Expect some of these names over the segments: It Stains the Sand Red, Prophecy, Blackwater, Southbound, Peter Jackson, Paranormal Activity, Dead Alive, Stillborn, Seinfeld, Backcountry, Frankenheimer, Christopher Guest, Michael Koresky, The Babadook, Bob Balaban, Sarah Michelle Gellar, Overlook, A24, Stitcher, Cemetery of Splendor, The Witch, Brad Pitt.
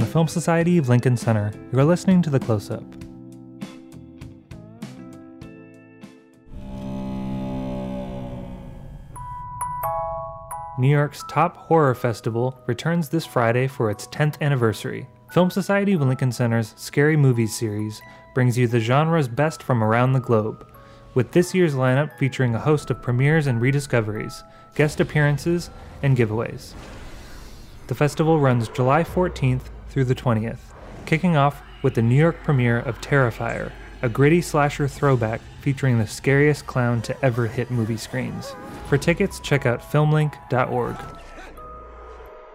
the Film Society of Lincoln Center. You're listening to The Close-Up. New York's top horror festival returns this Friday for its 10th anniversary. Film Society of Lincoln Center's Scary Movies series brings you the genre's best from around the globe, with this year's lineup featuring a host of premieres and rediscoveries, guest appearances, and giveaways. The festival runs July 14th through the 20th, kicking off with the New York premiere of Terrifier, a gritty slasher throwback featuring the scariest clown to ever hit movie screens. For tickets, check out filmlink.org.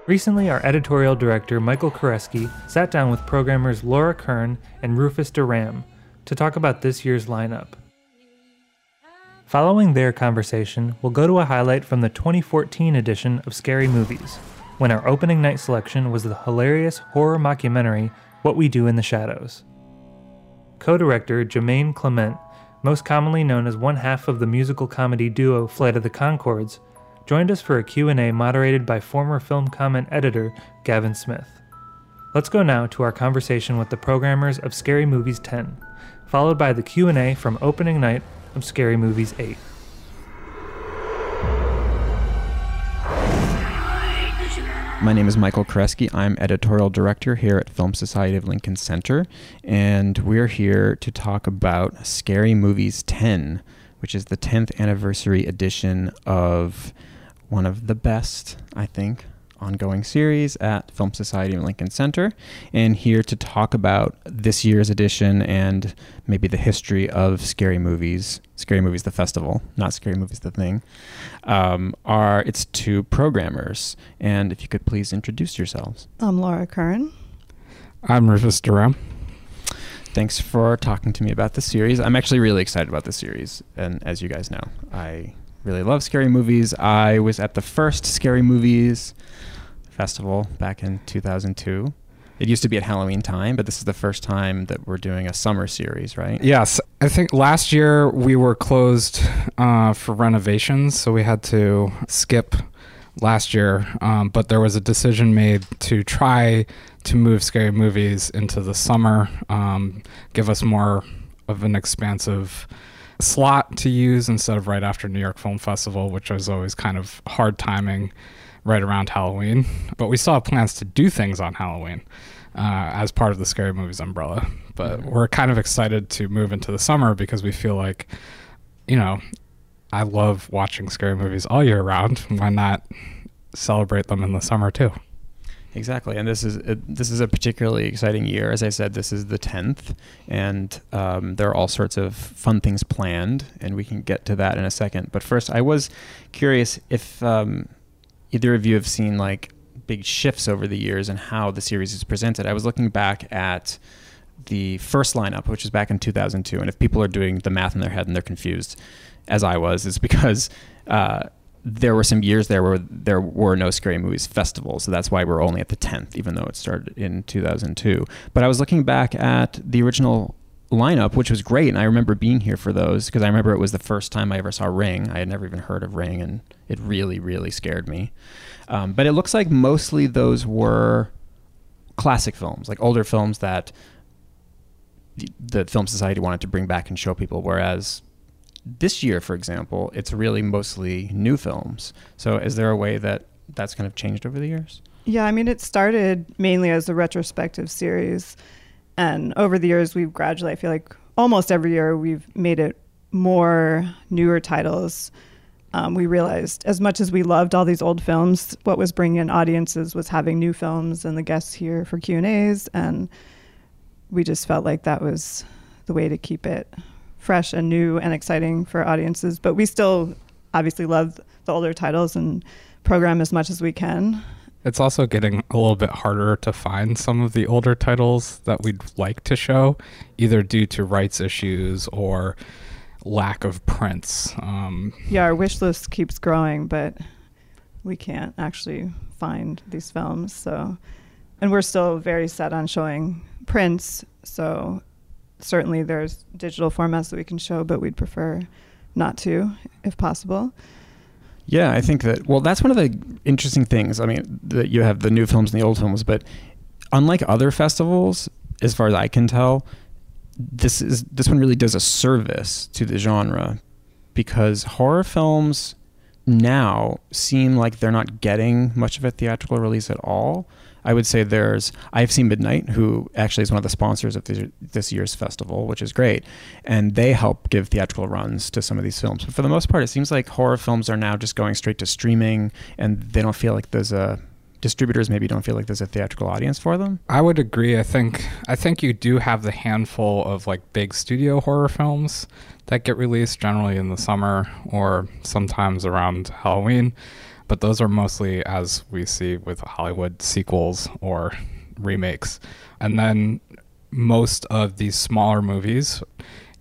Recently, our editorial director, Michael Koresky, sat down with programmers Laura Kern and Rufus Durham to talk about this year's lineup. Following their conversation, we'll go to a highlight from the 2014 edition of Scary Movies, when our opening night selection was the hilarious horror mockumentary What We Do in the Shadows. Co-director Jemaine Clement, most commonly known as one half of the musical comedy duo Flight of the Conchords, joined us for a Q&A moderated by former Film Comment editor Gavin Smith. Let's go now to our conversation with the programmers of Scary Movies 10, followed by the Q&A from opening night of Scary Movies 8. My name is Michael Koresky. I'm editorial director here at Film Society of Lincoln Center, and we're here to talk about Scary Movies 10, which is the 10th anniversary edition of one of the best, I think, ongoing series at Film Society of Lincoln Center, and here to talk about this year's edition and maybe the history of Scary Movies. Scary Movies the Festival, not Scary Movies the Thing, are its two programmers. And if you could please introduce yourselves. I'm Laura Kern. I'm Rufus Durham. Thanks for talking to me about this series. I'm actually really excited about this series. And as you guys know, I really love Scary Movies. I was at the first Scary Movies Festival back in 2002. It used to be at Halloween time, but this is the first time that we're doing a summer series, right? Yes. I think last year we were closed for renovations, so we had to skip last year. But there was a decision made to try to move Scary Movies into the summer, give us more of an expansive slot to use instead of right after New York Film Festival, which was always kind of hard timing right around Halloween. But we still have plans to do things on Halloween as part of the Scary Movies umbrella. But we're kind of excited to move into the summer because we feel like, you know, I love watching Scary Movies all year round. Why not celebrate them in the summer too? Exactly. And this is a particularly exciting year. As I said, this is the 10th, and there are all sorts of fun things planned, and we can get to that in a second. But first, I was curious if either of you have seen like big shifts over the years in how the series is presented. I was looking back at the first lineup, which was back in 2002. And if people are doing the math in their head and they're confused, as I was, it's because there were some years there where there were no Scary Movies festivals, so that's why we're only at the 10th, even though it started in 2002. But I was looking back at the original lineup, which was great, and I remember being here for those, because I remember it was the first time I ever saw Ring. I had never even heard of Ring, and it really, really scared me. But it looks like mostly those were classic films, like older films that the Film Society wanted to bring back and show people, whereas this year, for example, it's really mostly new films. So is there a way that that's kind of changed over the years? Yeah, I mean, it started mainly as a retrospective series. And over the years, we've gradually, I feel like almost every year, we've made it more newer titles. We realized as much as we loved all these old films, what was bringing in audiences was having new films and the guests here for Q&As. And we just felt like that was the way to keep it fresh and new and exciting for audiences. But we still obviously love the older titles and program as much as we can. It's also getting a little bit harder to find some of the older titles that we'd like to show, either due to rights issues or lack of prints. Yeah, our wish list keeps growing, but we can't actually find these films. So, and we're still very set on showing prints. So certainly there's digital formats that we can show, but we'd prefer not to, if possible. Yeah, I think that, well, that's one of the interesting things. I mean, that you have the new films and the old films, but unlike other festivals, as far as I can tell, this one really does a service to the genre, because horror films now seem like they're not getting much of a theatrical release at all. I would say I've seen Midnight, who actually is one of the sponsors of this year's festival, which is great. And they help give theatrical runs to some of these films. But for the most part, it seems like horror films are now just going straight to streaming, and they don't feel like there's a, distributors maybe don't feel like there's a theatrical audience for them. I would agree. I think you do have the handful of like big studio horror films that get released generally in the summer or sometimes around Halloween. But those are mostly, as we see with Hollywood, sequels or remakes. And then most of these smaller movies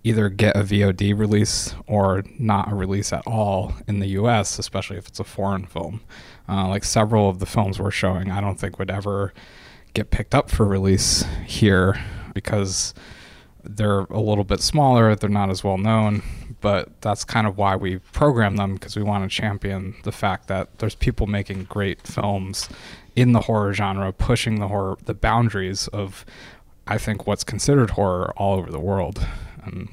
either get a VOD release or not a release at all in the U.S., especially if it's a foreign film. Like several of the films we're showing, I don't think would ever get picked up for release here because they're a little bit smaller, they're not as well known. But that's kind of why we program them, because we want to champion the fact that there's people making great films in the horror genre, pushing the boundaries of, I think, what's considered horror all over the world. And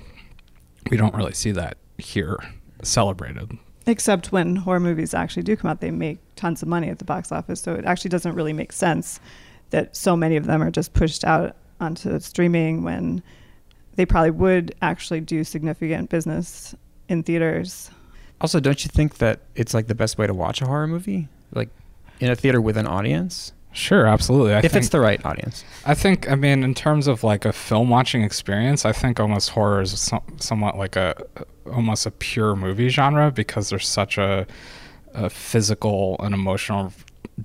we don't really see that here celebrated. Except when horror movies actually do come out, they make tons of money at the box office. So it actually doesn't really make sense that so many of them are just pushed out onto streaming when they probably would actually do significant business in theaters. Also, don't you think that it's like the best way to watch a horror movie? Like in a theater with an audience? Sure, absolutely. If it's the right audience. I mean, in terms of like a film watching experience, I think almost horror is somewhat like almost a pure movie genre, because there's such a physical and emotional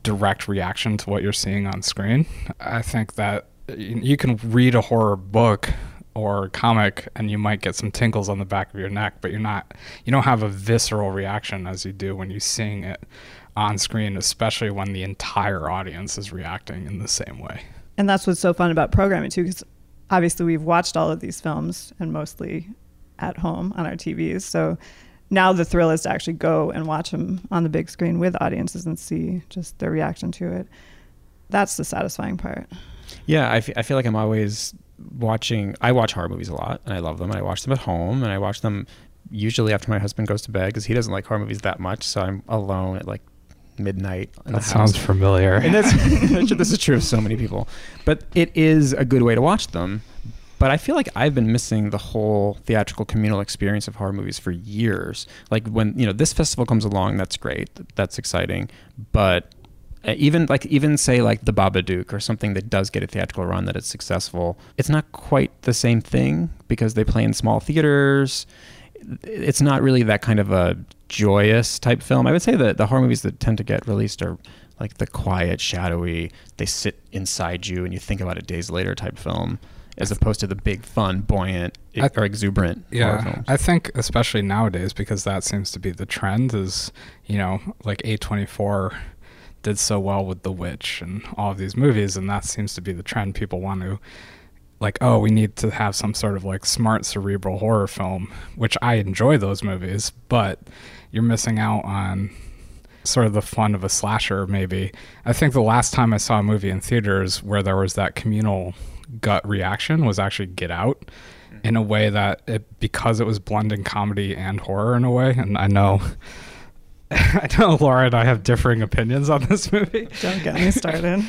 direct reaction to what you're seeing on screen. I think that you can read a horror book or comic and you might get some tingles on the back of your neck, but you don't have a visceral reaction as you do when you're seeing it on screen, especially when the entire audience is reacting in the same way. And that's what's so fun about programming too, because obviously we've watched all of these films and mostly at home on our TVs. So now the thrill is to actually go and watch them on the big screen with audiences and see just their reaction to it. That's the satisfying part. Yeah, I feel like I'm always I watch horror movies a lot, and I love them, and I watch them at home, and I watch them usually after my husband goes to bed, because he doesn't like horror movies that much, so I'm alone at like midnight in the house. That sounds familiar. And this is true of so many people. But it is a good way to watch them. But I feel like I've been missing the whole theatrical communal experience of horror movies for years. Like when, this festival comes along, that's great, that's exciting, but even say the Babadook or something that does get a theatrical run that is successful, it's not quite the same thing because they play in small theaters. It's not really that kind of a joyous type film. I would say that the horror movies that tend to get released are like the quiet, shadowy, they sit inside you and you think about it days later type film, as opposed to the big, fun, buoyant, or exuberant horror films. I think especially nowadays, because that seems to be the trend, is, like A24 did so well with The Witch and all of these movies, and that seems to be the trend. People want to we need to have some sort of like smart cerebral horror film, which I enjoy those movies, but you're missing out on sort of the fun of a slasher maybe. I think the last time I saw a movie in theaters where there was that communal gut reaction was actually Get Out, in a way that because it was blending comedy and horror in a way, and I know Laura and I have differing opinions on this movie. Don't get me started.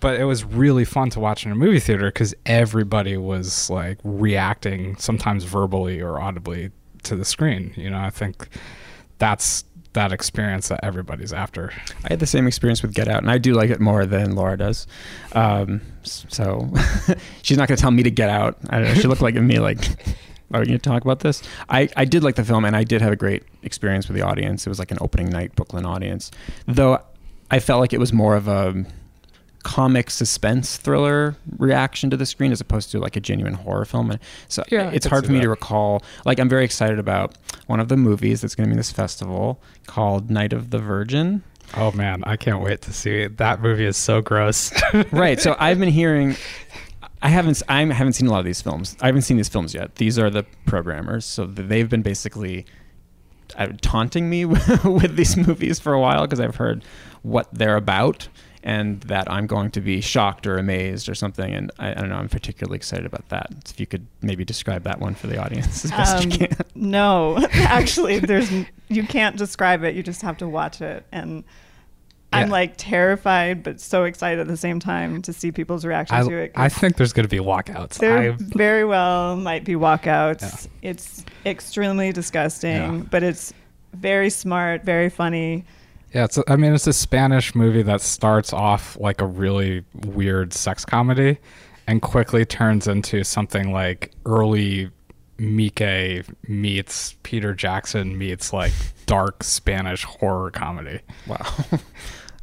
But it was really fun to watch in a movie theater because everybody was like reacting, sometimes verbally or audibly, to the screen. I think that's that experience that everybody's after. I had the same experience with Get Out, and I do like it more than Laura does. So she's not going to tell me to get out. I don't know. She looked like at me like, are you going to talk about this? I did like the film, and I did have a great experience with the audience. It was like an opening night Brooklyn audience. Though I felt like it was more of a comic suspense thriller reaction to the screen as opposed to like a genuine horror film. And so yeah, it's hard for me to recall. Like I'm very excited about one of the movies that's going to be in this festival called Night of the Virgin. Oh man, I can't wait to see it. That movie is so gross. Right. So I've been hearing... I haven't seen a lot of these films. I haven't seen these films yet. These are the programmers. So they've been basically taunting me with these movies for a while because I've heard what they're about. and that I'm going to be shocked or amazed or something. And I don't know, I'm particularly excited about that. So if you could maybe describe that one for the audience as best you can. No, actually, you can't describe it. You just have to watch it. And I'm like terrified, but so excited at the same time to see people's reaction to it. I think there's going to be walkouts. There very well might be walkouts. Yeah. It's extremely disgusting, but it's very smart, very funny. Yeah, it's a Spanish movie that starts off like a really weird sex comedy and quickly turns into something like early Mike meets Peter Jackson meets like dark Spanish horror comedy. Wow.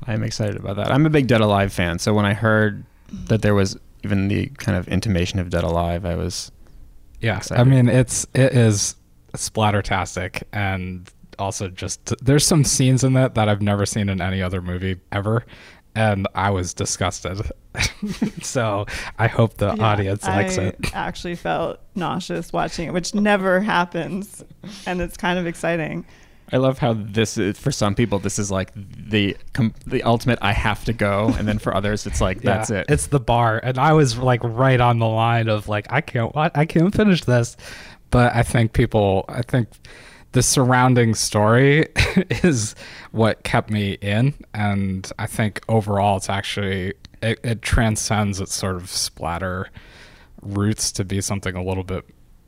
I'm excited about that. I'm a big Dead Alive fan, so when I heard that there was even the kind of intimation of Dead Alive, I was excited. I mean, it is splattertastic, and also just there's some scenes in that I've never seen in any other movie ever, and I was disgusted. So I hope the audience likes it. I actually felt nauseous watching it, which never happens, and it's kind of exciting. I love how this is, for some people, this is like the ultimate I have to go, and then for others it's like that's it. It's the bar, and I was like right on the line of like I can't finish this, but I think the surrounding story is what kept me in, and I think overall it's actually it transcends its sort of splatter roots to be something a little bit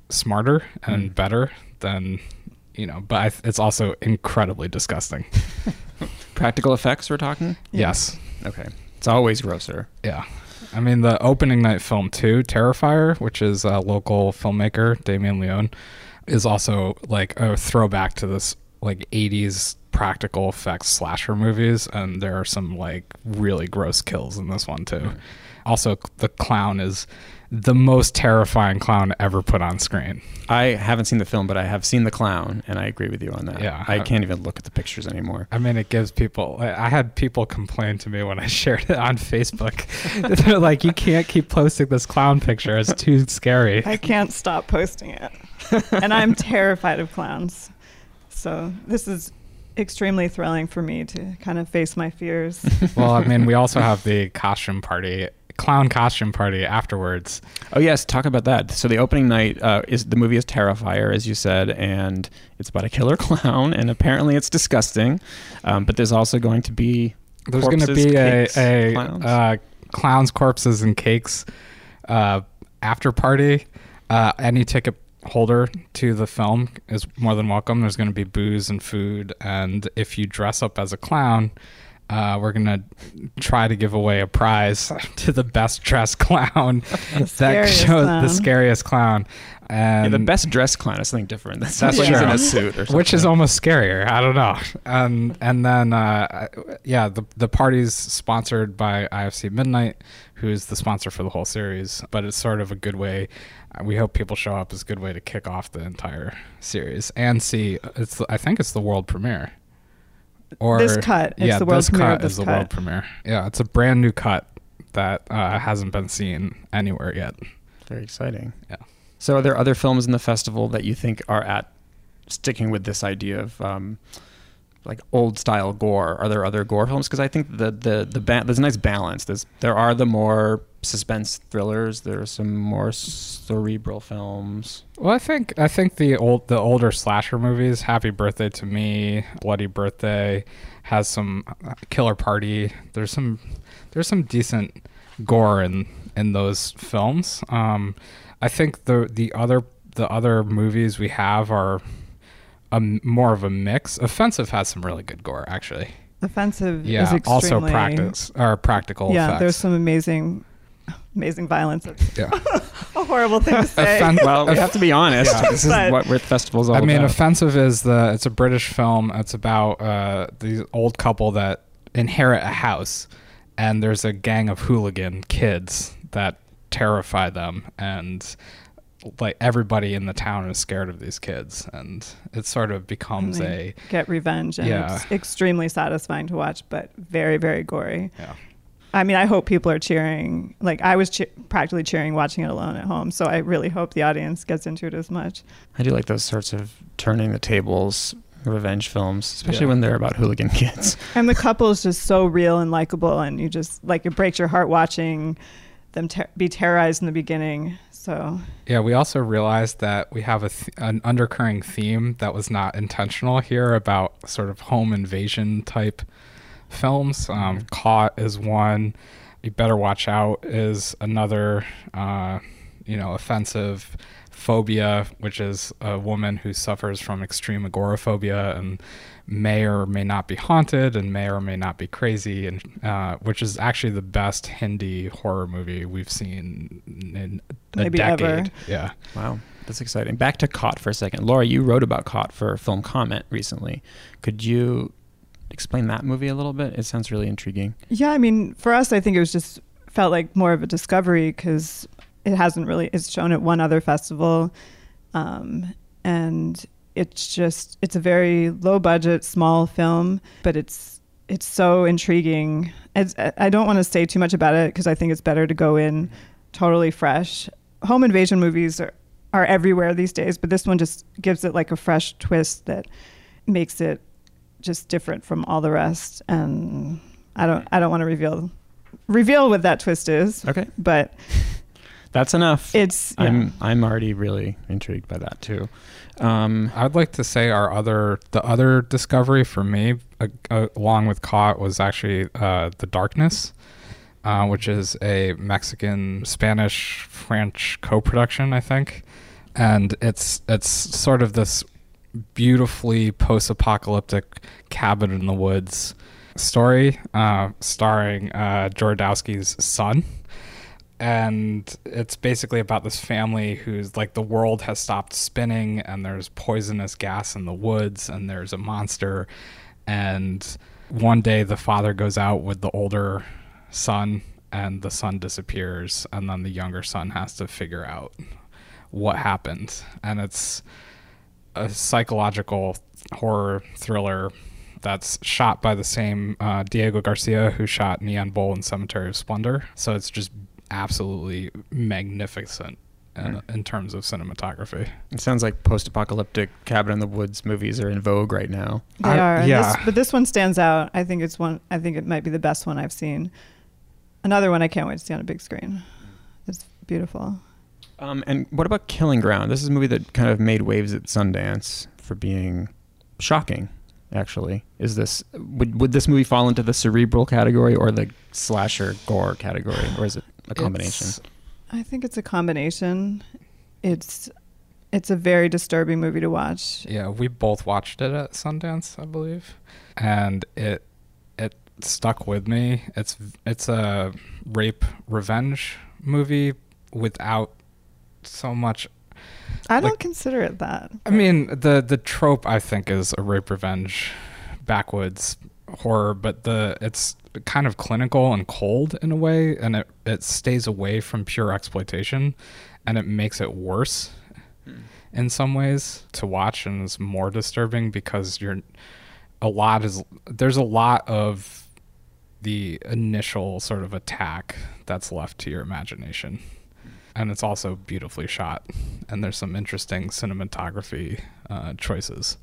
smarter and better than, you know, but it's also incredibly disgusting. Practical effects we're talking? Yes. Okay. It's always grosser. Yeah. I mean, the opening night film too, Terrifier, which is a local filmmaker, Damien Leone, is also like a throwback to this like 80s practical effects slasher movies, and there are some like really gross kills in this one too. Mm-hmm. Also, the clown is the most terrifying clown ever put on screen. I haven't seen the film, but I have seen the clown, and I agree with you on that. Yeah, I can't even look at the pictures anymore. I mean, it gives people... I had people complain to me when I shared it on Facebook. They're like, you can't keep posting this clown picture. It's too scary. I can't stop posting it. And I'm terrified of clowns. So this is extremely thrilling for me to kind of face my fears. Well, I mean, we also have the clown costume party afterwards. Oh yes, talk about that. So the opening night is the movie is Terrifier, as you said, and it's about a killer clown, and apparently it's disgusting. But there's also going to be clowns, corpses, and cakes after party. Any ticket holder to the film is more than welcome. There's going to be booze and food, and if you dress up as a clown, we're going to try to give away a prize to the best dressed clown the scariest clown. And the best dressed clown is something different. That's like he's in a suit or something. Which is almost scarier. I don't know. And then, the party's sponsored by IFC Midnight, who is the sponsor for the whole series. But it's sort of a good way. We hope people show up. It's a good way to kick off the entire series and see. I think it's the world premiere. Or this cut is the world premiere. Yeah, it's a brand new cut that hasn't been seen anywhere yet. Very exciting. Yeah. So are there other films in the festival that you think are sticking with this idea of like old style gore? Are there other gore films? Because I think there's a nice balance. There are the more suspense thrillers. There are some more cerebral films. Well, I think the older slasher movies, Happy Birthday to Me, Bloody Birthday, has some Killer Party. There's some decent gore in those films. I think the other movies we have are more of a mix. Offensive has some really good gore, actually. Offensive is extremely... also practical effects. Yeah, there's some amazing violence. Yeah. A horrible thing to say. Well, we have to be honest. Yeah. This is what we're festivals all about. I mean, Offensive is it's a British film. It's about the old couple that inherit a house, and there's a gang of hooligan kids that terrify them, and like everybody in the town is scared of these kids, and it sort of becomes get revenge, and it's extremely satisfying to watch, but very, very gory. Yeah. I mean, I hope people are cheering. Like, I was practically cheering watching it alone at home, so I really hope the audience gets into it as much. I do like those sorts of turning the tables revenge films, especially when they're about hooligan kids. And the couple is just so real and likable, and you just like, it breaks your heart watching them be terrorized in the beginning. So yeah, we also realized that we have an undercurring theme that was not intentional here about sort of home invasion type films. Caught is one. You Better Watch Out is another. Offensive. Phobia, which is a woman who suffers from extreme agoraphobia and may or may not be haunted and may or may not be crazy, and which is actually the best Hindi horror movie we've seen in a decade. Ever. Yeah. Wow. That's exciting. Back to Caught for a second. Laura, you wrote about Caught for Film Comment recently. Could you explain that movie a little bit? It sounds really intriguing. Yeah. I mean, for us, I think it was just felt like more of a discovery because it hasn't really, it's shown at one other festival. And it's a very low budget, small film, but it's so intriguing. I don't want to say too much about it because I think it's better to go in totally fresh. Home invasion movies are everywhere these days, but this one just gives it like a fresh twist that makes it just different from all the rest. And I don't want to reveal what that twist is. Okay. But that's enough. I'm already really intrigued by that too. I'd like to say the other discovery for me, along with Caught, was actually The Darkness, which is a Mexican, Spanish, French co-production, I think, and it's sort of this beautifully post-apocalyptic cabin in the woods story, starring Jodorowsky's son. And it's basically about this family who's like, the world has stopped spinning and there's poisonous gas in the woods and there's a monster. And one day the father goes out with the older son and the son disappears. And then the younger son has to figure out what happened. And it's a psychological horror thriller that's shot by the same Diego Garcia, who shot Neon Bull and Cemetery of Splendor. So it's just absolutely magnificent in terms of cinematography. It sounds like post-apocalyptic cabin in the woods movies are in vogue right now. They are. Yeah. But this one stands out. I think it might be the best one I've seen. Another one I can't wait to see on a big screen. It's beautiful. And what about Killing Ground? This is a movie that kind of made waves at Sundance for being shocking. Actually, is this would this movie fall into the cerebral category or the slasher gore category, or is it a combination? I think it's a combination. It's a very disturbing movie to watch. Yeah, we both watched it at Sundance, I believe, and it stuck with me. It's a rape revenge movie without so much. I don't consider it that. I mean, the trope, I think, is a rape revenge backwoods horror, but it's kind of clinical and cold in a way, and it stays away from pure exploitation, and it makes it worse in some ways to watch, and is more disturbing because there's a lot of the initial sort of attack that's left to your imagination. And it's also beautifully shot. And there's some interesting cinematography choices.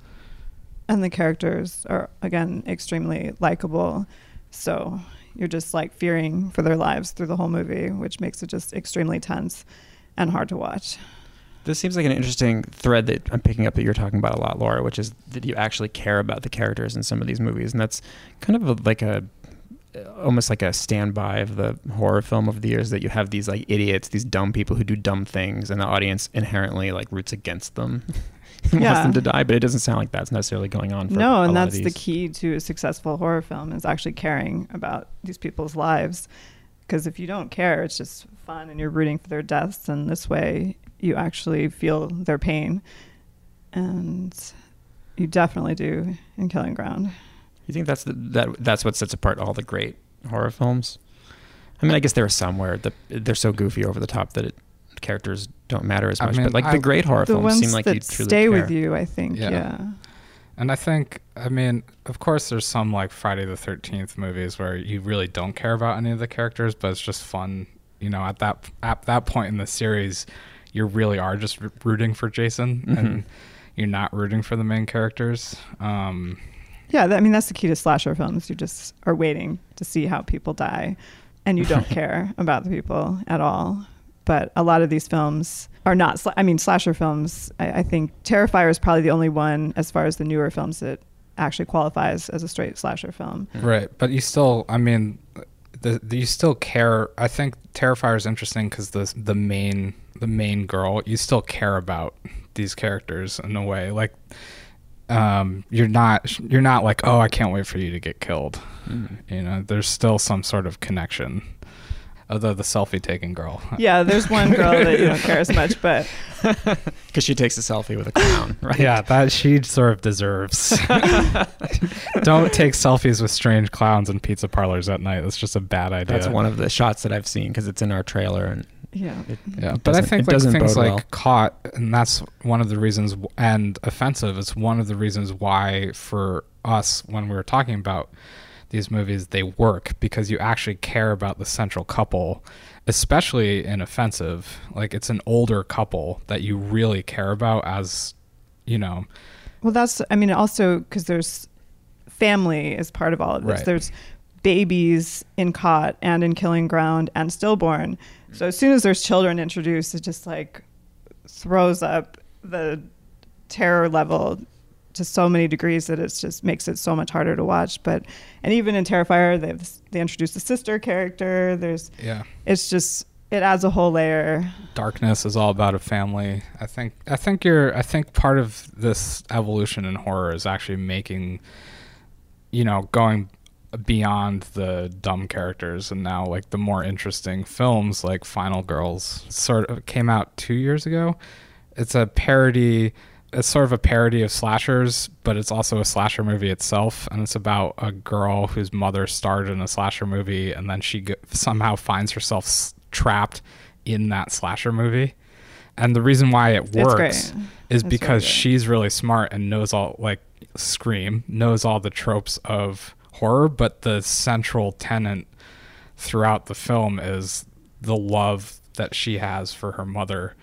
And the characters are, again, extremely likable. So you're just like fearing for their lives through the whole movie, which makes it just extremely tense and hard to watch. This seems like an interesting thread that I'm picking up that you're talking about a lot, Laura, which is that you actually care about the characters in some of these movies. And that's kind of almost like a standby of the horror film of the years, that you have these like idiots, these dumb people who do dumb things, and the audience inherently like roots against them and wants them to die, but it doesn't sound like that's necessarily going on. No, and that's the key to a successful horror film, is actually caring about these people's lives. Because if you don't care, it's just fun and you're rooting for their deaths, and this way you actually feel their pain. And you definitely do in Killing Ground. You think that's what sets apart all the great horror films? I mean, I guess there are some where they're so goofy over the top that characters don't matter as much. I mean, but like the great horror films seem like you truly stay care with you, I think. Yeah. And I think, I mean, of course, there's some like Friday the 13th movies where you really don't care about any of the characters, but it's just fun. You know, at that point in the series, you really are just rooting for Jason, mm-hmm. and you're not rooting for the main characters. Yeah, I mean, that's the key to slasher films. You just are waiting to see how people die, and you don't care about the people at all. But a lot of these films are not, slasher films. I think Terrifier is probably the only one, as far as the newer films, that actually qualifies as a straight slasher film. Right, but you still, I mean, you still care. I think Terrifier is interesting because the main girl, you still care about these characters in a way. Like, you're not like, oh, I can't wait for you to get killed. Mm. You know, there's still some sort of connection. Although the selfie-taking girl. Yeah, there's one girl that you don't care as much, but... Because she takes a selfie with a clown, right? Yeah, that she sort of deserves. Don't take selfies with strange clowns in pizza parlors at night. That's just a bad idea. That's one of the shots that I've seen because it's in our trailer. And yeah. But I think like things like Caught, and that's one of the reasons, and Offensive is one of the reasons why for us, when we were talking about these movies, they work because you actually care about the central couple, especially in Offensive. Like, it's an older couple that you really care about as, you know. Well, that's, I mean, also because there's family is part of all of this. Right. There's babies in Caught and in Killing Ground and Stillborn. So as soon as there's children introduced, it just like throws up the terror level to so many degrees that it just makes it so much harder to watch. But, and even in Terrifier, they introduce the sister character. There's, yeah, it's just, it adds a whole layer. Darkness is all about a family. I think part of this evolution in horror is actually making, you know, going beyond the dumb characters and now like the more interesting films like Final Girls sort of came out 2 years ago. It's sort of a parody of slashers, but it's also a slasher movie itself. And it's about a girl whose mother starred in a slasher movie, and then she somehow finds herself trapped in that slasher movie. And the reason why it works is because she's really smart and knows all, like Scream, knows all the tropes of horror. But the central tenet throughout the film is the love that she has for her mother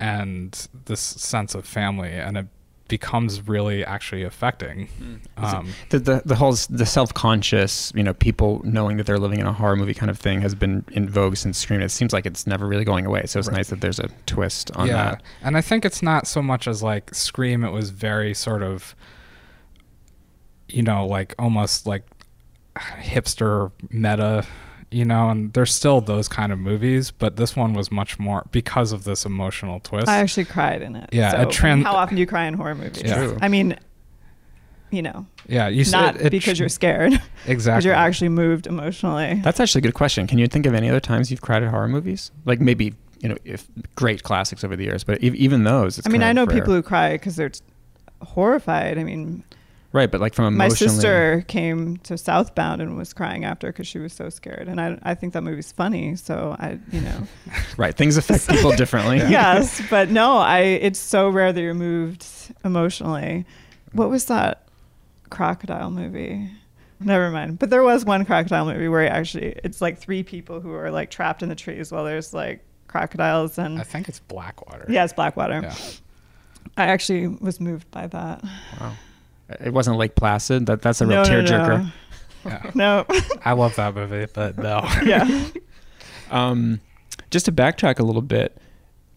and this sense of family, and it becomes really actually affecting. The whole self-conscious, you know, people knowing that they're living in a horror movie kind of thing has been in vogue since Scream. It seems like it's never really going away, so it's nice that there's a twist on that. And I think it's not so much as like Scream, it was very sort of, you know, like almost like hipster meta, you know, and there's still those kind of movies, but this one was much more because of this emotional twist. I actually cried in it. Yeah. So how often do you cry in horror movies? Yeah. True. I mean, you know, yeah, because you're scared. Exactly. Because you're actually moved emotionally. That's actually a good question. Can you think of any other times you've cried at horror movies? Like maybe, you know, if great classics over the years, but even those. It's, I mean, I know rare. People who cry because they're horrified. I mean... Right, but like from emotionally... My sister came to Southbound and was crying after because she was so scared. And I think that movie's funny, so I, you know... Right, things affect people differently. Yeah. Yes, but no, it's so rare that you're moved emotionally. What was that crocodile movie? Never mind. But there was one crocodile movie where it's like three people who are like trapped in the trees while there's like crocodiles and... I think it's Blackwater. Yeah, it's Blackwater. Yeah. I actually was moved by that. Wow. It wasn't Lake Placid. That's a real tearjerker. No. Yeah. No. I love that movie, but no. Yeah. Just to backtrack a little bit.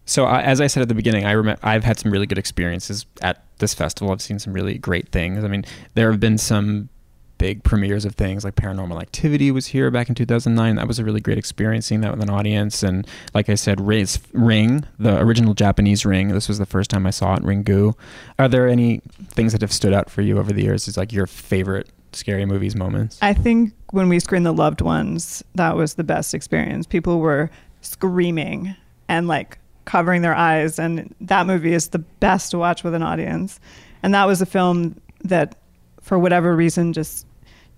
So as I said at the beginning, I've had some really good experiences at this festival. I've seen some really great things. I mean, there have been some big premieres of things like Paranormal Activity was here back in 2009. That was a really great experience, seeing that with an audience. And like I said, Ring, the original Japanese Ring. This was the first time I saw it, Ringu. Are there any things that have stood out for you over the years as like your favorite Scary Movies moments? I think when we screened The Loved Ones, that was the best experience. People were screaming and like covering their eyes. And that movie is the best to watch with an audience. And that was a film that for whatever reason just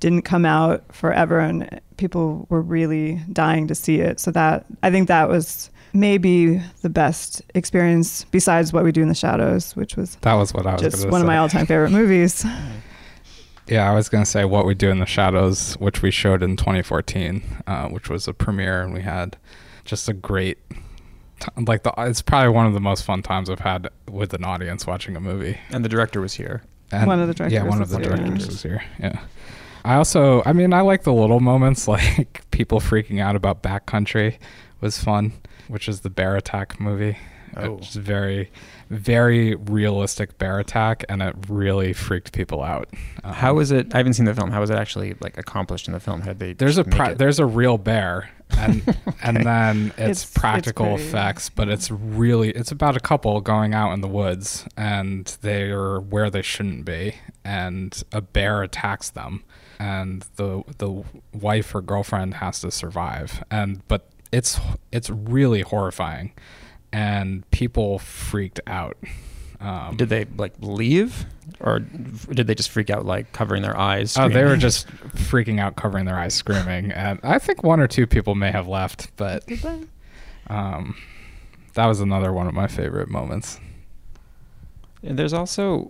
didn't come out forever, and people were really dying to see it. So that, I think that was maybe the best experience besides What We Do in the Shadows, which was one of my all-time favorite movies. Yeah, I was going to say What We Do in the Shadows, which we showed in 2014, which was a premiere, and we had just a great like the it's probably one of the most fun times I've had with an audience watching a movie. And the director was here. And one of the directors. Yeah, one of the directors was here. Yeah. I also, I mean, I like the little moments, like people freaking out about Backcountry was fun, which is the bear attack movie. Oh. It's very, very realistic bear attack, and it really freaked people out. How was it? I haven't seen the film. How was it actually like accomplished in the film? Had they there's a real bear, and okay. and then it's practical effects, but it's really about a couple going out in the woods, and they are where they shouldn't be, and a bear attacks them. And the wife or girlfriend has to survive, but it's really horrifying, and people freaked out. Did they like leave, or did they just freak out like covering their eyes? Screaming? Oh, they were just freaking out, covering their eyes, screaming. And I think one or two people may have left, but that was another one of my favorite moments. And there's a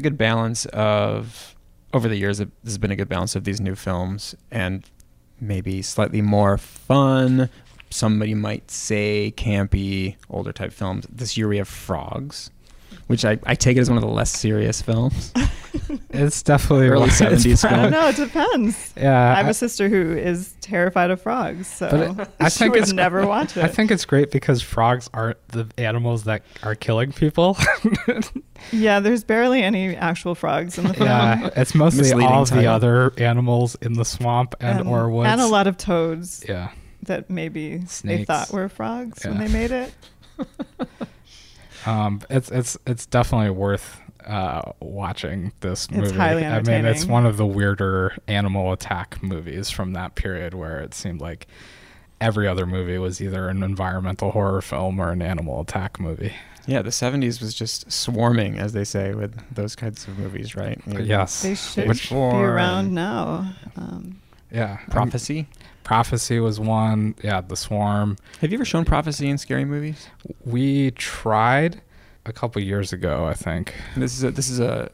good balance of. Over the years, there's been a good balance of these new films and maybe slightly more fun, somebody might say campy, older type films. This year we have Frogs, which I take it as one of the less serious films. It's definitely early 70s film. I don't know, it depends. Yeah, I have a sister who is terrified of frogs, so she would never watch it. I think it's great because frogs aren't the animals that are killing people. Yeah, there's barely any actual frogs in the film. Yeah, it's mostly the other animals in the swamp and or woods. And a lot of toads. Yeah, that maybe Snakes. They thought were frogs when they made it. It's definitely worth watching this movie. It's highly entertaining. I mean, it's one of the weirder animal attack movies from that period, where it seemed like every other movie was either an environmental horror film or an animal attack movie. Yeah, the 70s was just swarming, as they say, with those kinds of movies, right? Yes. They should be around now. Yeah. Prophecy. Prophecy was one. Yeah, The Swarm. Have you ever shown Prophecy in Scary Movies? We tried a couple years ago, I think. And this is a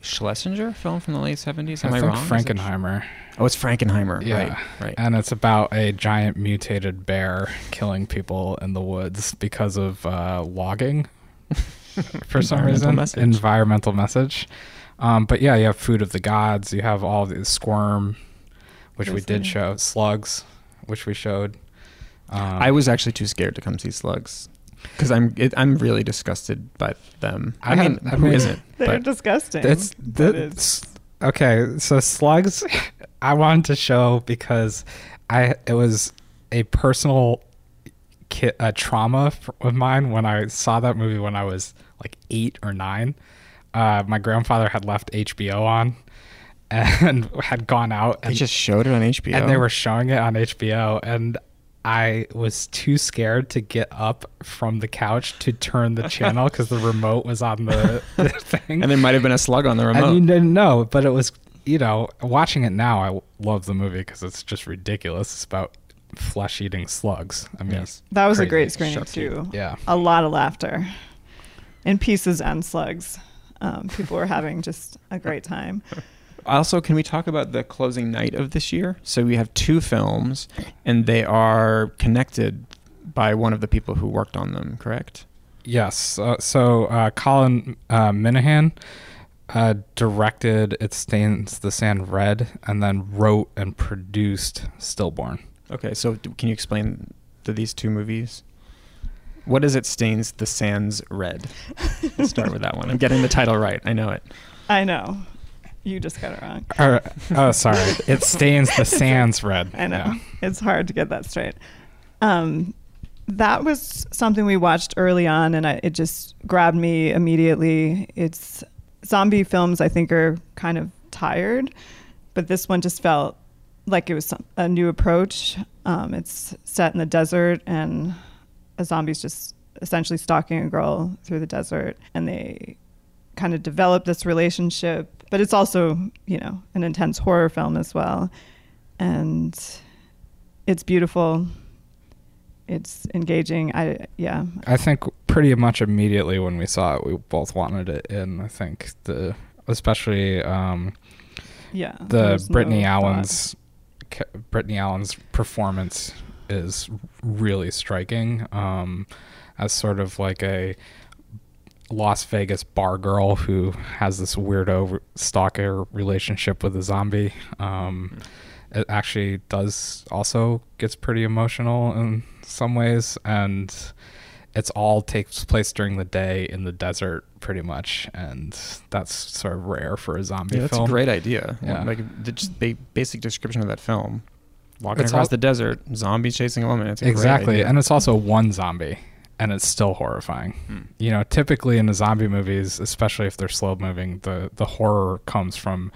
Schlesinger film from the late 70s? Am I wrong? Frankenheimer. Oh, it's Frankenheimer. Yeah. Right. And it's about a giant mutated bear killing people in the woods because of logging for some reason. Environmental message. But yeah, you have Food of the Gods. You have all these Squirm, which we did show. Slugs, which we showed. I was actually too scared to come see Slugs, because I'm really disgusted by them. I mean, who isn't? They're disgusting. Okay, so Slugs, I wanted to show because it was a personal trauma of mine when I saw that movie when I was like 8 or 9. My grandfather had left HBO on, and had gone out. They just showed it on HBO? And they were showing it on HBO, and I was too scared to get up from the couch to turn the channel because the remote was on the thing. And there might have been a slug on the remote. And you didn't know, but it was, watching it now, I love the movie because it's just ridiculous. It's about flesh-eating slugs. I mean, that was crazy. A great screening, too. Yeah. A lot of laughter in pieces and slugs. People were having just a great time. Also, can we talk about the closing night of this year? So we have 2 films, and they are connected by one of the people who worked on them, correct? Yes. So Colin Minahan directed It Stains the Sand Red, and then wrote and produced Stillborn. Okay, so can you explain these 2 movies? What is It Stains the Sands Red? Let's start with that one. I'm getting the title right. I know it. I know. You just got it wrong. Oh, sorry. It Stains the Sands Red. I know. Yeah. It's hard to get that straight. That was something we watched early on, and it just grabbed me immediately. It's zombie films, I think, are kind of tired, but this one just felt like it was a new approach. It's set in the desert, and a zombie's just essentially stalking a girl through the desert, and they kind of develop this relationship. But it's also, an intense horror film as well. And it's beautiful. It's engaging. I think pretty much immediately when we saw it, we both wanted it in. I think especially the Brittany Allen's performance is really striking, as sort of like a Las Vegas bar girl who has this weirdo stalker relationship with a zombie. It actually does also gets pretty emotional in some ways, and it's all takes place during the day in the desert pretty much, and that's sort of rare for a zombie film. That's a great idea. Yeah. Like the basic description of that film. Walking across the desert, zombies chasing a woman. It's a great idea. And it's also one zombie, and it's still horrifying. You know, typically in the zombie movies, especially if they're slow moving, the horror comes from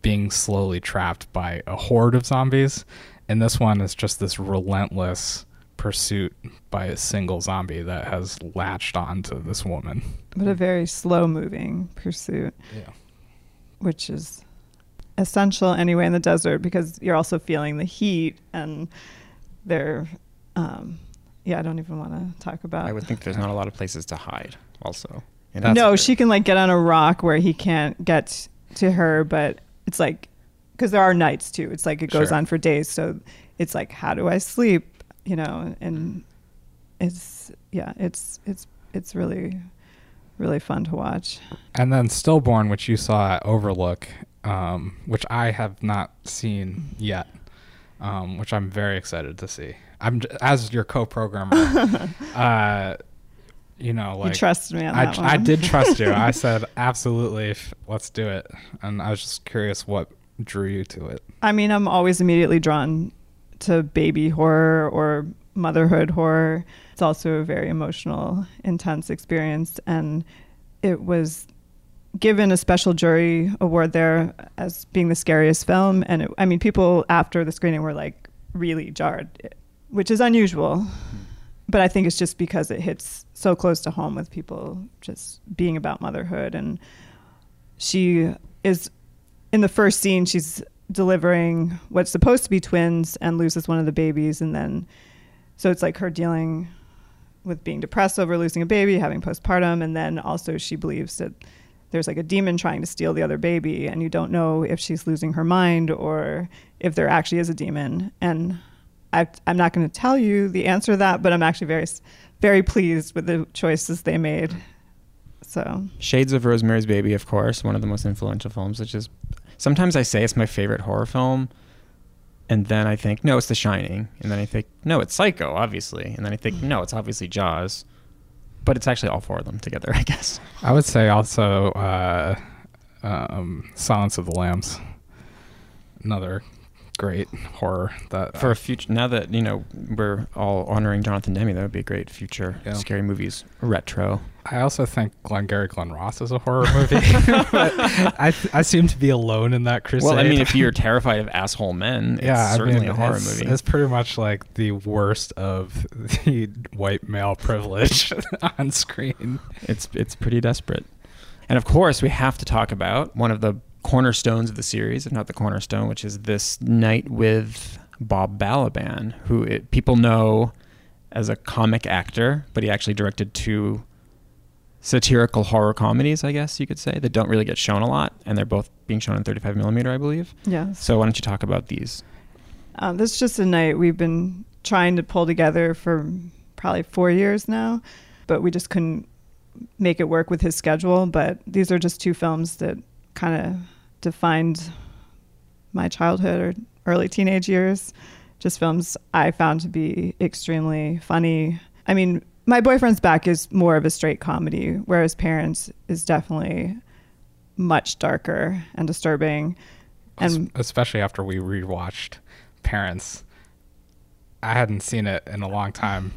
being slowly trapped by a horde of zombies. And this one is just this relentless pursuit by a single zombie that has latched onto this woman. But a very slow moving pursuit. Yeah. Which is essential anyway in the desert, because you're also feeling the heat, and they're I don't even want to talk about. I would think there's not a lot of places to hide also. No, she can like get on a rock where he can't get to her, but it's like, because there are nights too, it's like it goes on for days, so it's like, how do I sleep, you know? And it's really, really fun to watch. And then Stillborn, which you saw at Overlook, which I have not seen yet, which I'm very excited to see. I'm as your co-programmer, you know, like, you trusted me on that one. I did trust you. I said, absolutely, let's do it. And I was just curious what drew you to it. I mean, I'm always immediately drawn to baby horror or motherhood horror. It's also a very emotional, intense experience, and it was given a special jury award there as being the scariest film. And it, I mean, people after the screening were like really jarred, which is unusual, but I think it's just because it hits so close to home with people, just being about motherhood. And she is, in the first scene, she's delivering what's supposed to be twins and loses one of the babies. And then, so it's like her dealing with being depressed over losing a baby, having postpartum. And then also she believes that there's like a demon trying to steal the other baby, and you don't know if she's losing her mind or if there actually is a demon. And I'm not going to tell you the answer to that, but I'm actually very, very pleased with the choices they made. So Shades of Rosemary's Baby, of course, one of the most influential films, which is, sometimes I say it's my favorite horror film, and then I think, no, it's The Shining. And then I think, no, it's Psycho, obviously. And then I think, no, it's obviously Jaws. But it's actually all four of them together, I guess. I would say also Silence of the Lambs, another great horror that for a future. Now that you know we're all honoring Jonathan Demme, that would be a great future Scary Movies retro. I also think Glengarry Glen Ross is a horror movie. But I seem to be alone in that crusade. Well, I mean, if you're terrified of asshole men, it's certainly a horror movie. It's pretty much like the worst of the white male privilege on screen. It's pretty desperate. And of course, we have to talk about one of the cornerstones of the series, if not the cornerstone, which is This Night with Bob Balaban, who people know as a comic actor, but he actually directed two satirical horror comedies, I guess you could say, that don't really get shown a lot, and they're both being shown in 35mm, I believe. Yeah. So why don't you talk about these? This is just a night we've been trying to pull together for probably 4 years now, but we just couldn't make it work with his schedule. But these are just two films that kind of defined my childhood or early teenage years. Just films I found to be extremely funny. I mean, My Boyfriend's Back is more of a straight comedy, whereas Parents is definitely much darker and disturbing. And especially after we rewatched Parents, I hadn't seen it in a long time.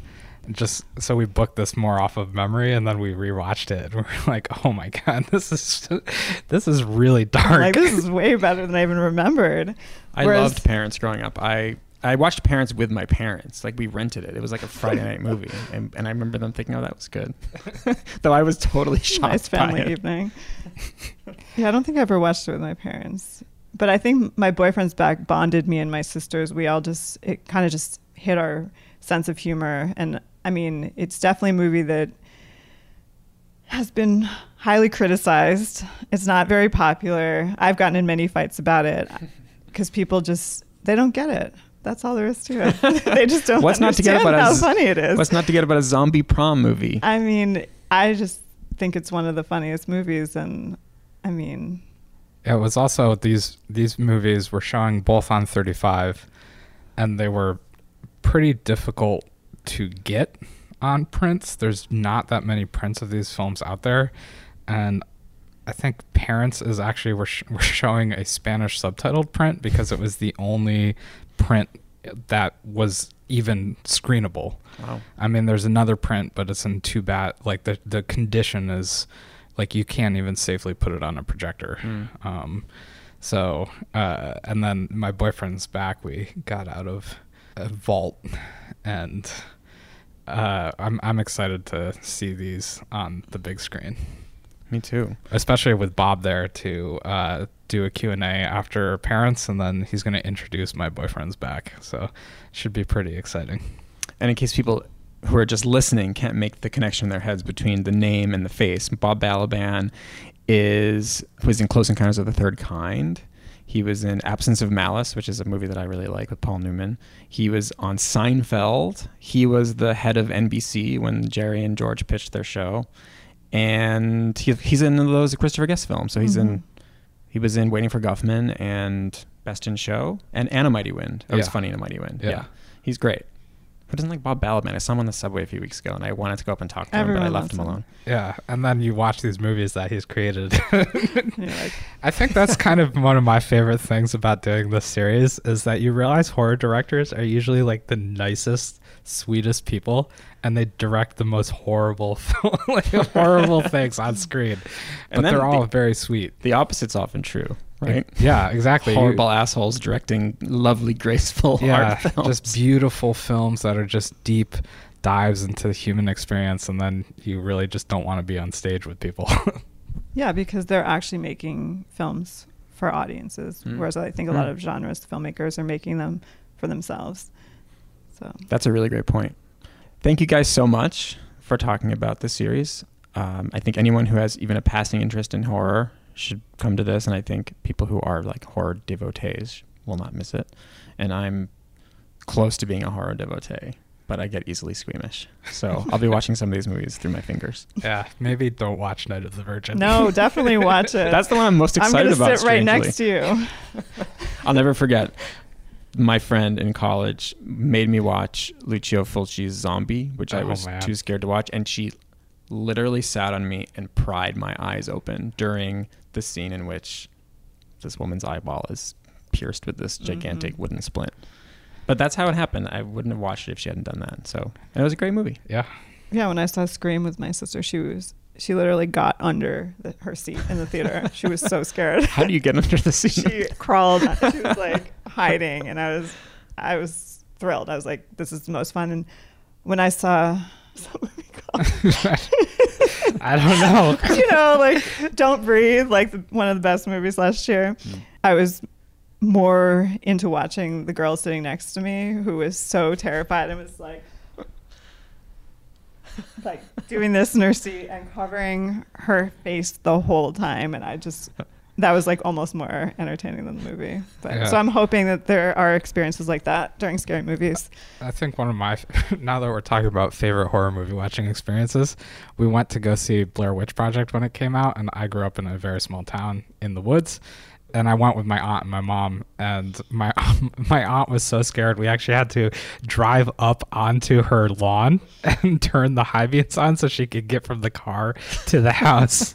Just so we booked this more off of memory, and then we rewatched it, and we're like, "Oh my god, this is really dark. Like, this is way better than I even remembered." I loved Parents growing up. I watched Parents with my parents. Like, we rented it. It was like a Friday night movie, and I remember them thinking, "Oh, that was good," though I was totally shocked. Nice family evening. Yeah, I don't think I ever watched it with my parents, but I think My Boyfriend's Back bonded me and my sisters. We all just it kind of just hit our sense of humor, and I mean, it's definitely a movie that has been highly criticized. It's not very popular. I've gotten in many fights about it because people just, they don't get it. That's all there is to it. They just don't understand how funny it is. What's not to get about a zombie prom movie? I mean, I just think it's one of the funniest movies, and I mean, it was also these movies were showing both on 35, and they were pretty difficult to get on prints. There's not that many prints of these films out there, and I think Parents is actually we're showing a Spanish subtitled print because it was the only print that was even screenable. Wow. I mean, there's another print, but it's in too bad. Like the condition is like you can't even safely put it on a projector. Mm. So and then My Boyfriend's Back, we got out of a vault, and I'm excited to see these on the big screen. Me too. Especially with Bob there to do a Q&A after Parents, and then he's going to introduce My Boyfriend's Back. So it should be pretty exciting. And in case people who are just listening can't make the connection in their heads between the name and the face, Bob Balaban was in Close Encounters of the Third Kind. He was in Absence of Malice, which is a movie that I really like with Paul Newman. He was on Seinfeld. He was the head of NBC when Jerry and George pitched their show. And he's in those Christopher Guest films. So he was in Waiting for Guffman and Best in Show and A Mighty Wind. It was funny in A Mighty Wind. Yeah. He's great. Who doesn't like Bob Balaban? I saw him on the subway a few weeks ago, and I wanted to go up and talk to him, but I left him alone. Yeah, and then you watch these movies that he's created. I think that's kind of one of my favorite things about doing this series is that you realize horror directors are usually like the nicest, sweetest people, and they direct the most horrible, horrible things on screen. But they're all very sweet. The opposite's often true. Right. Yeah, exactly. Horrible assholes directing lovely, graceful art films. Just beautiful films that are just deep dives into the human experience, and then you really just don't want to be on stage with people. Yeah, because they're actually making films for audiences, whereas I think a lot of genres, filmmakers are making them for themselves. So that's a really great point. Thank you guys so much for talking about this series. I think anyone who has even a passing interest in horror should come to this, and I think people who are like horror devotees will not miss it. And I'm close to being a horror devotee, but I get easily squeamish, so I'll be watching some of these movies through my fingers. Yeah, maybe don't watch Night of the Virgin. No, definitely watch it. That's the one I'm most excited about. I'm gonna sit right next to you. I'll never forget, my friend in college made me watch Lucio Fulci's Zombie, which I was too scared to watch, and she literally sat on me and pried my eyes open during the scene in which this woman's eyeball is pierced with this gigantic wooden splint. But that's how it happened. I wouldn't have watched it if she hadn't done that. So, and it was a great movie. Yeah. Yeah. When I saw Scream with my sister, she literally got under her seat in the theater. She was so scared. How do you get under the seat? She crawled. She was like hiding, and I was thrilled. I was like, this is the most fun. And when I saw somebody called I don't know. Don't Breathe, one of the best movies last year. Mm. I was more into watching the girl sitting next to me who was so terrified and was like doing this in her seat and covering her face the whole time. And that was like almost more entertaining than the movie. But yeah. So I'm hoping that there are experiences like that during scary movies. I think one of my, now that we're talking about favorite horror movie watching experiences, we went to go see Blair Witch Project when it came out, and I grew up in a very small town in the woods, and I went with my aunt and my mom, and my aunt was so scared we actually had to drive up onto her lawn and turn the high beams on so she could get from the car to the house.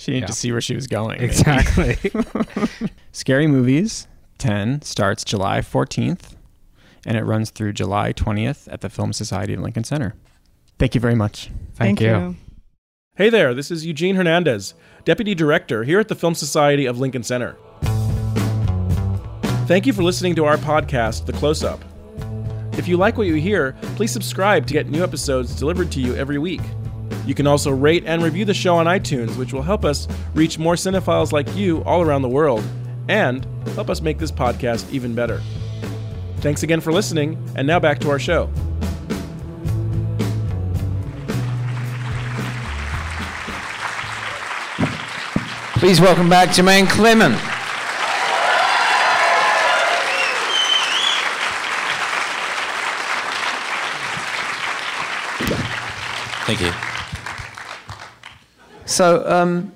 She needed to see where she was going. Exactly. Scary Movies 10 starts July 14th, and it runs through July 20th at the Film Society of Lincoln Center. Thank you very much. Thank you. Hey there, this is Eugene Hernandez, Deputy Director here at the Film Society of Lincoln Center. Thank you for listening to our podcast, The Close-Up. If you like what you hear, please subscribe to get new episodes delivered to you every week. You can also rate and review the show on iTunes, which will help us reach more cinephiles like you all around the world and help us make this podcast even better. Thanks again for listening, and now back to our show. Please welcome back Jemaine Clement. Thank you. So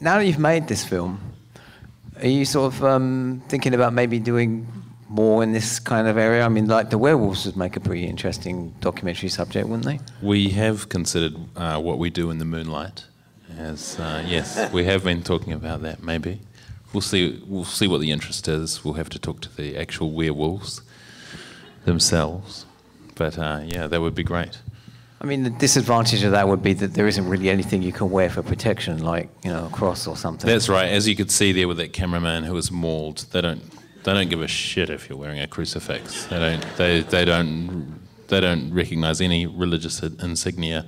now that you've made this film, are you sort of thinking about maybe doing more in this kind of area? I mean, like the werewolves would make a pretty interesting documentary subject, wouldn't they? We have considered What We Do in the Moonlight. As yes, we have been talking about that. Maybe we'll see. We'll see what the interest is. We'll have to talk to the actual werewolves themselves. But yeah, that would be great. I mean, the disadvantage of that would be that there isn't really anything you can wear for protection, like, you know, a cross or something. That's right. As you could see there with that cameraman who was mauled, they don't give a shit if you're wearing a crucifix. They don't recognise any religious insignia.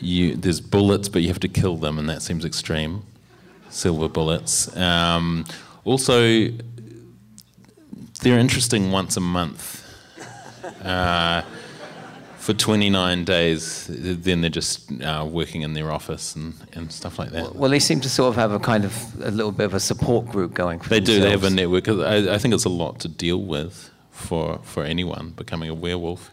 There's bullets, but you have to kill them, and that seems extreme. Silver bullets. Also, they're interesting once a month. For 29 days, then they're just working in their office and stuff like that. Well, they seem to sort of have a kind of a little bit of a support group going for themselves. They do. They have a network. I think it's a lot to deal with for anyone becoming a werewolf.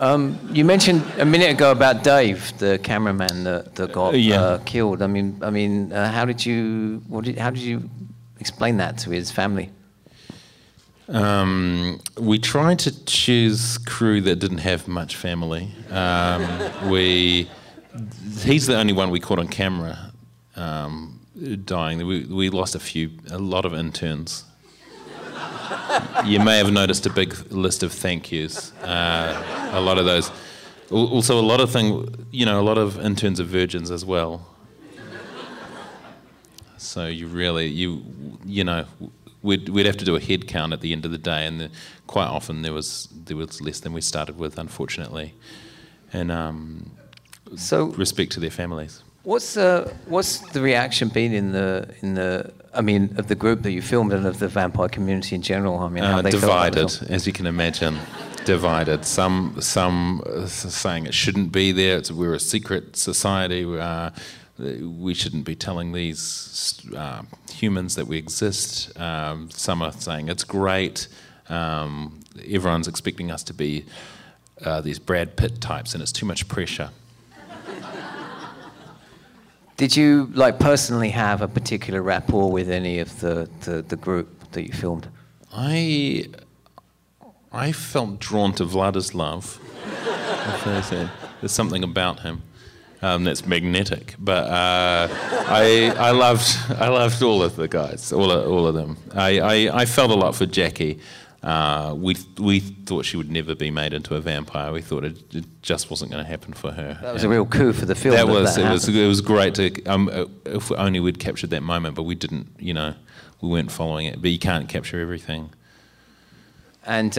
You mentioned a minute ago about Dave, the cameraman that got killed. I mean, how did you explain that to his family? We tried to choose crew that didn't have much family. He's the only one we caught on camera dying. We lost a lot of interns. You may have noticed a big list of thank yous. A lot of those. Also, a lot of interns are virgins as well. So you know. We'd have to do a head count at the end of the day, and quite often there was less than we started with, unfortunately. And so respect to their families. What's the reaction been of the group that you filmed and of the vampire community in general? I mean, how they divided, as you can imagine, divided. Some saying it shouldn't be there. We're a secret society. We shouldn't be telling these humans that we exist. Some are saying it's great. Everyone's expecting us to be these Brad Pitt types, and it's too much pressure. Did you personally have a particular rapport with any of the group that you filmed? I felt drawn to Vladislav. There's something about him. That's magnetic, but I loved all of the guys, all of them. I felt a lot for Jackie. We thought she would never be made into a vampire. We thought it just wasn't going to happen for her. That was a real coup for the film. It was great to if only we'd captured that moment, but we didn't. You know, we weren't following it. But you can't capture everything. And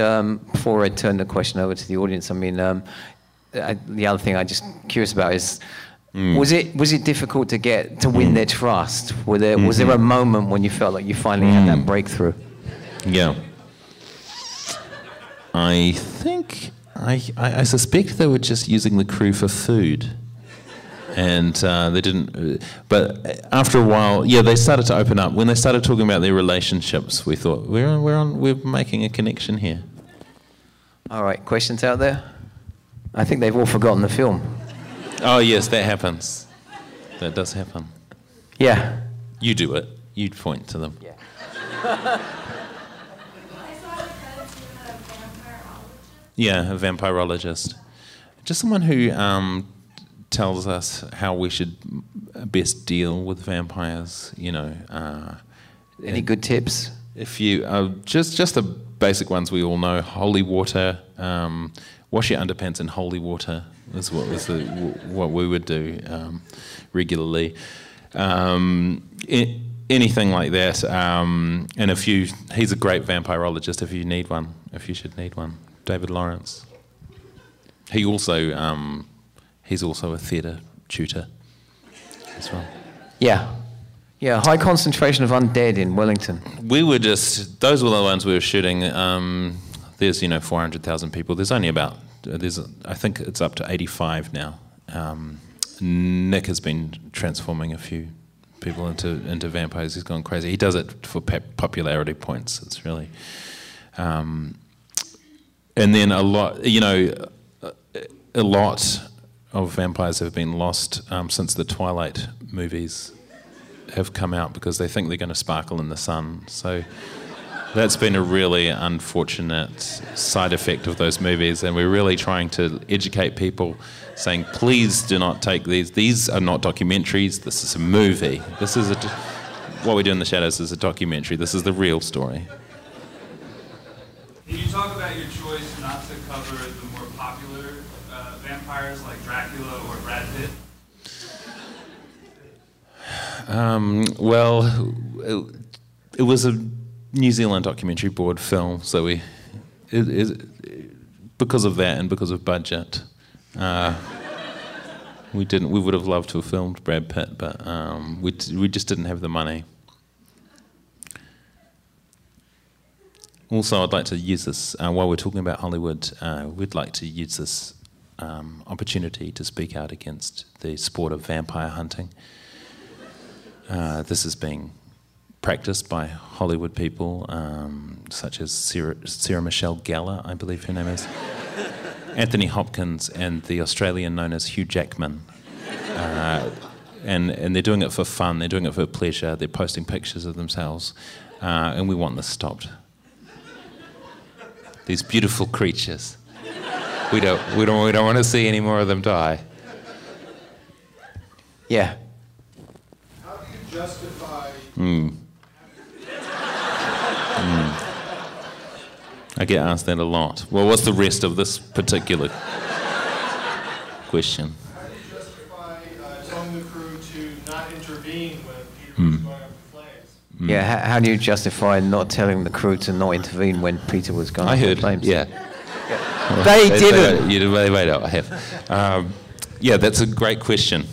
before I turn the question over to the audience, I mean. The other thing I'm just curious about is, was it difficult to win their trust? Was there a moment when you felt like you finally had that breakthrough? Yeah, I think I suspect they were just using the crew for food, and they didn't. But after a while, yeah, they started to open up. When they started talking about their relationships, we thought we're making a connection here. All right, questions out there? I think they've all forgotten the film. Oh, yes, that happens. That does happen. Yeah. You do it. You'd point to them. Yeah. Yeah, a vampirologist. Just someone who tells us how we should best deal with vampires, you know. Any good tips? If you... just the basic ones we all know. Holy water... wash your underpants in holy water is what we would do regularly. Anything like that. And he's a great vampirologist if you should need one. David Lawrence. He also, he's also a theatre tutor as well. Yeah. Yeah, high concentration of undead in Wellington. Those were the ones we were shooting. There's 400,000 people. I think it's up to 85 now. Nick has been transforming a few people into vampires. He's gone crazy. He does it for popularity points. It's really, and then a lot. a lot of vampires have been lost since the Twilight movies have come out because they think they're going to sparkle in the sun. So that's been a really unfortunate side effect of those movies, and we're really trying to educate people, saying please do not take these. These are not documentaries. This is a movie. This is a What We Do in the Shadows is a documentary. This is the real story. Can you talk about your choice not to cover the more popular vampires like Dracula or Brad Pitt? Well, it was a New Zealand Documentary Board film, so because of that and because of budget, we didn't. We would have loved to have filmed Brad Pitt, but we just didn't have the money. Also, I'd like to use this while we're talking about Hollywood. We'd like to use this opportunity to speak out against the sport of vampire hunting. This is being practiced by Hollywood people such as Sarah Michelle Gellar, I believe her name is, Anthony Hopkins, and the Australian known as Hugh Jackman. And they're doing it for fun. They're doing it for pleasure. They're posting pictures of themselves, and we want this stopped. These beautiful creatures. We don't want to see any more of them die. Yeah. Justify. I get asked that a lot. Well, what's the rest of this particular question? How do you justify telling the crew to not intervene when Peter was going up in flames? Yeah, how do you justify not telling the crew to not intervene when Peter was going up in flames? Yeah. Well, they didn't. They made up. I have. Yeah, that's a great question,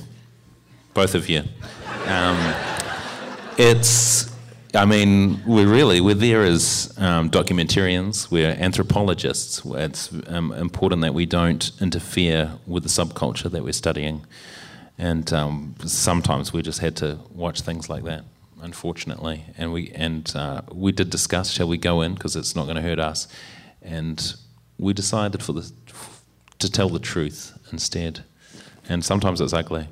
both of you. We're there as documentarians, we're anthropologists. It's important that we don't interfere with the subculture that we're studying. And sometimes we just had to watch things like that, unfortunately. And we did discuss, shall we go in, because it's not going to hurt us. And we decided to tell the truth instead. And sometimes it's ugly.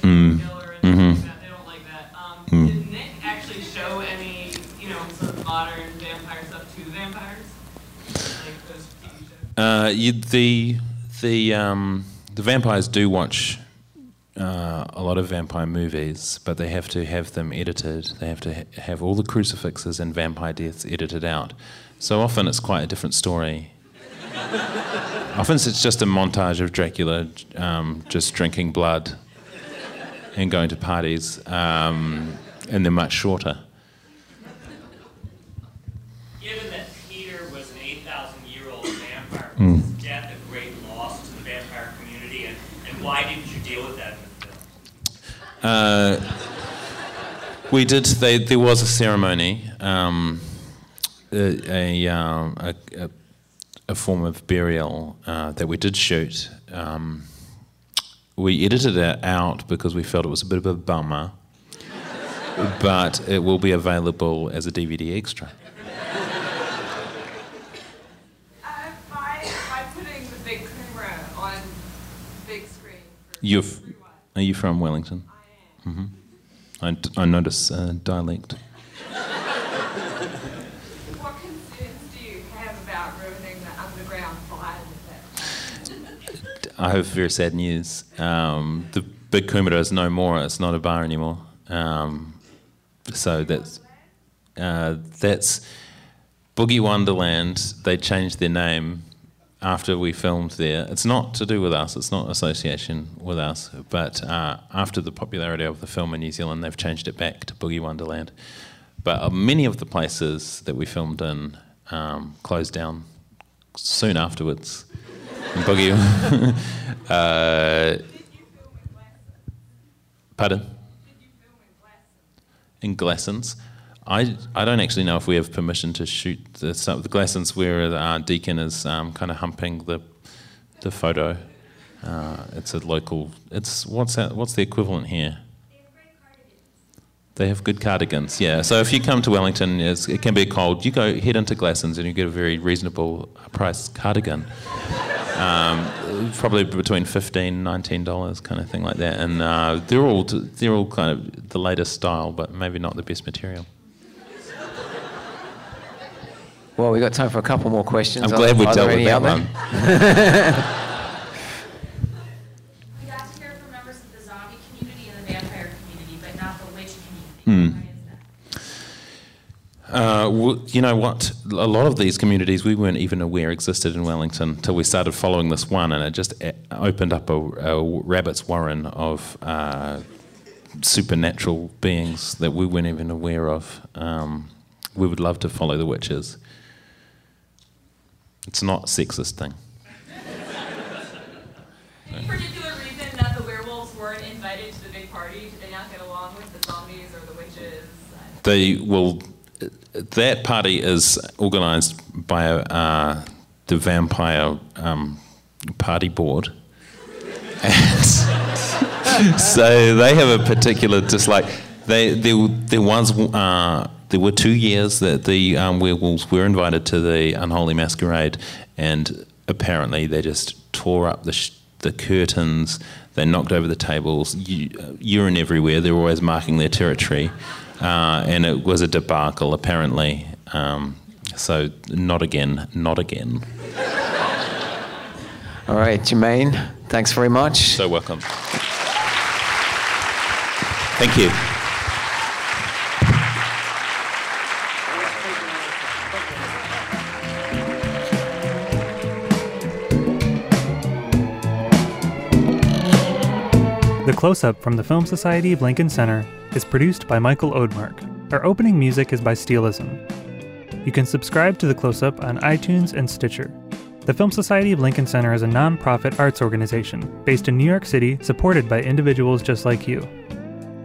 They don't like that. Did Nick actually show any, sort of modern vampire stuff to vampires? Like those TV shows? The vampires do watch a lot of vampire movies, but they have to have them edited. They have to have all the crucifixes and vampire deaths edited out. So often it's quite a different story. Often it's just a montage of Dracula just drinking blood and going to parties, and they're much shorter. Given that Peter was an 8,000-year-old vampire, was his death a great loss to the vampire community, and why didn't you deal with that in the film? We did. There was a ceremony, a form of burial that we did shoot. We edited it out because we felt it was a bit of a bummer, but it will be available as a DVD extra. By putting the big camera on the big screen. Are you from Wellington? I am. Mm-hmm. I notice dialect. What concerns do you have about ruining the underground vibe of that? I have very sad news. The Big Kumara is no more. It's not a bar anymore. So that's Boogie Wonderland. They changed their name after we filmed there. It's not to do with us. It's not association with us. But after the popularity of the film in New Zealand, they've changed it back to Boogie Wonderland. But many of the places that we filmed in closed down soon afterwards. Boogie. Did you film in Glassons? Pardon? Did you film in Glassons? I don't actually know if we have permission to shoot the stuff. The Glassons, where our deacon is kind of humping the photo. It's a local. What's the equivalent here? They have good cardigans, yeah. So if you come to Wellington, it can be cold. You go head into Glassons and you get a very reasonable price cardigan. Probably between $15, $19, kind of thing like that. And they're all kind of the latest style, but maybe not the best material. Well, we've got time for a couple more questions. I'm glad we dealt with that one. Well, you know what? A lot of these communities we weren't even aware existed in Wellington until we started following this one, and it just opened up a rabbit's warren of supernatural beings that we weren't even aware of. We would love to follow the witches. It's not a sexist thing. Any particular reason that the werewolves weren't invited to the big party? Did they not get along with the zombies or the witches? That party is organised by the vampire party board. So they have a particular dislike. There were 2 years that the werewolves were invited to the Unholy Masquerade, and apparently they just tore up the curtains. They knocked over the tables, urine everywhere. They were always marking their territory. And it was a debacle, apparently. So not again. All right, Jemaine, thanks very much. So welcome. Thank you. The Close-Up from the Film Society of Lincoln Center is produced by Michael Odemark. Our opening music is by Steelism. You can subscribe to The Close-Up on iTunes and Stitcher. The Film Society of Lincoln Center is a non-profit arts organization based in New York City, supported by individuals just like you.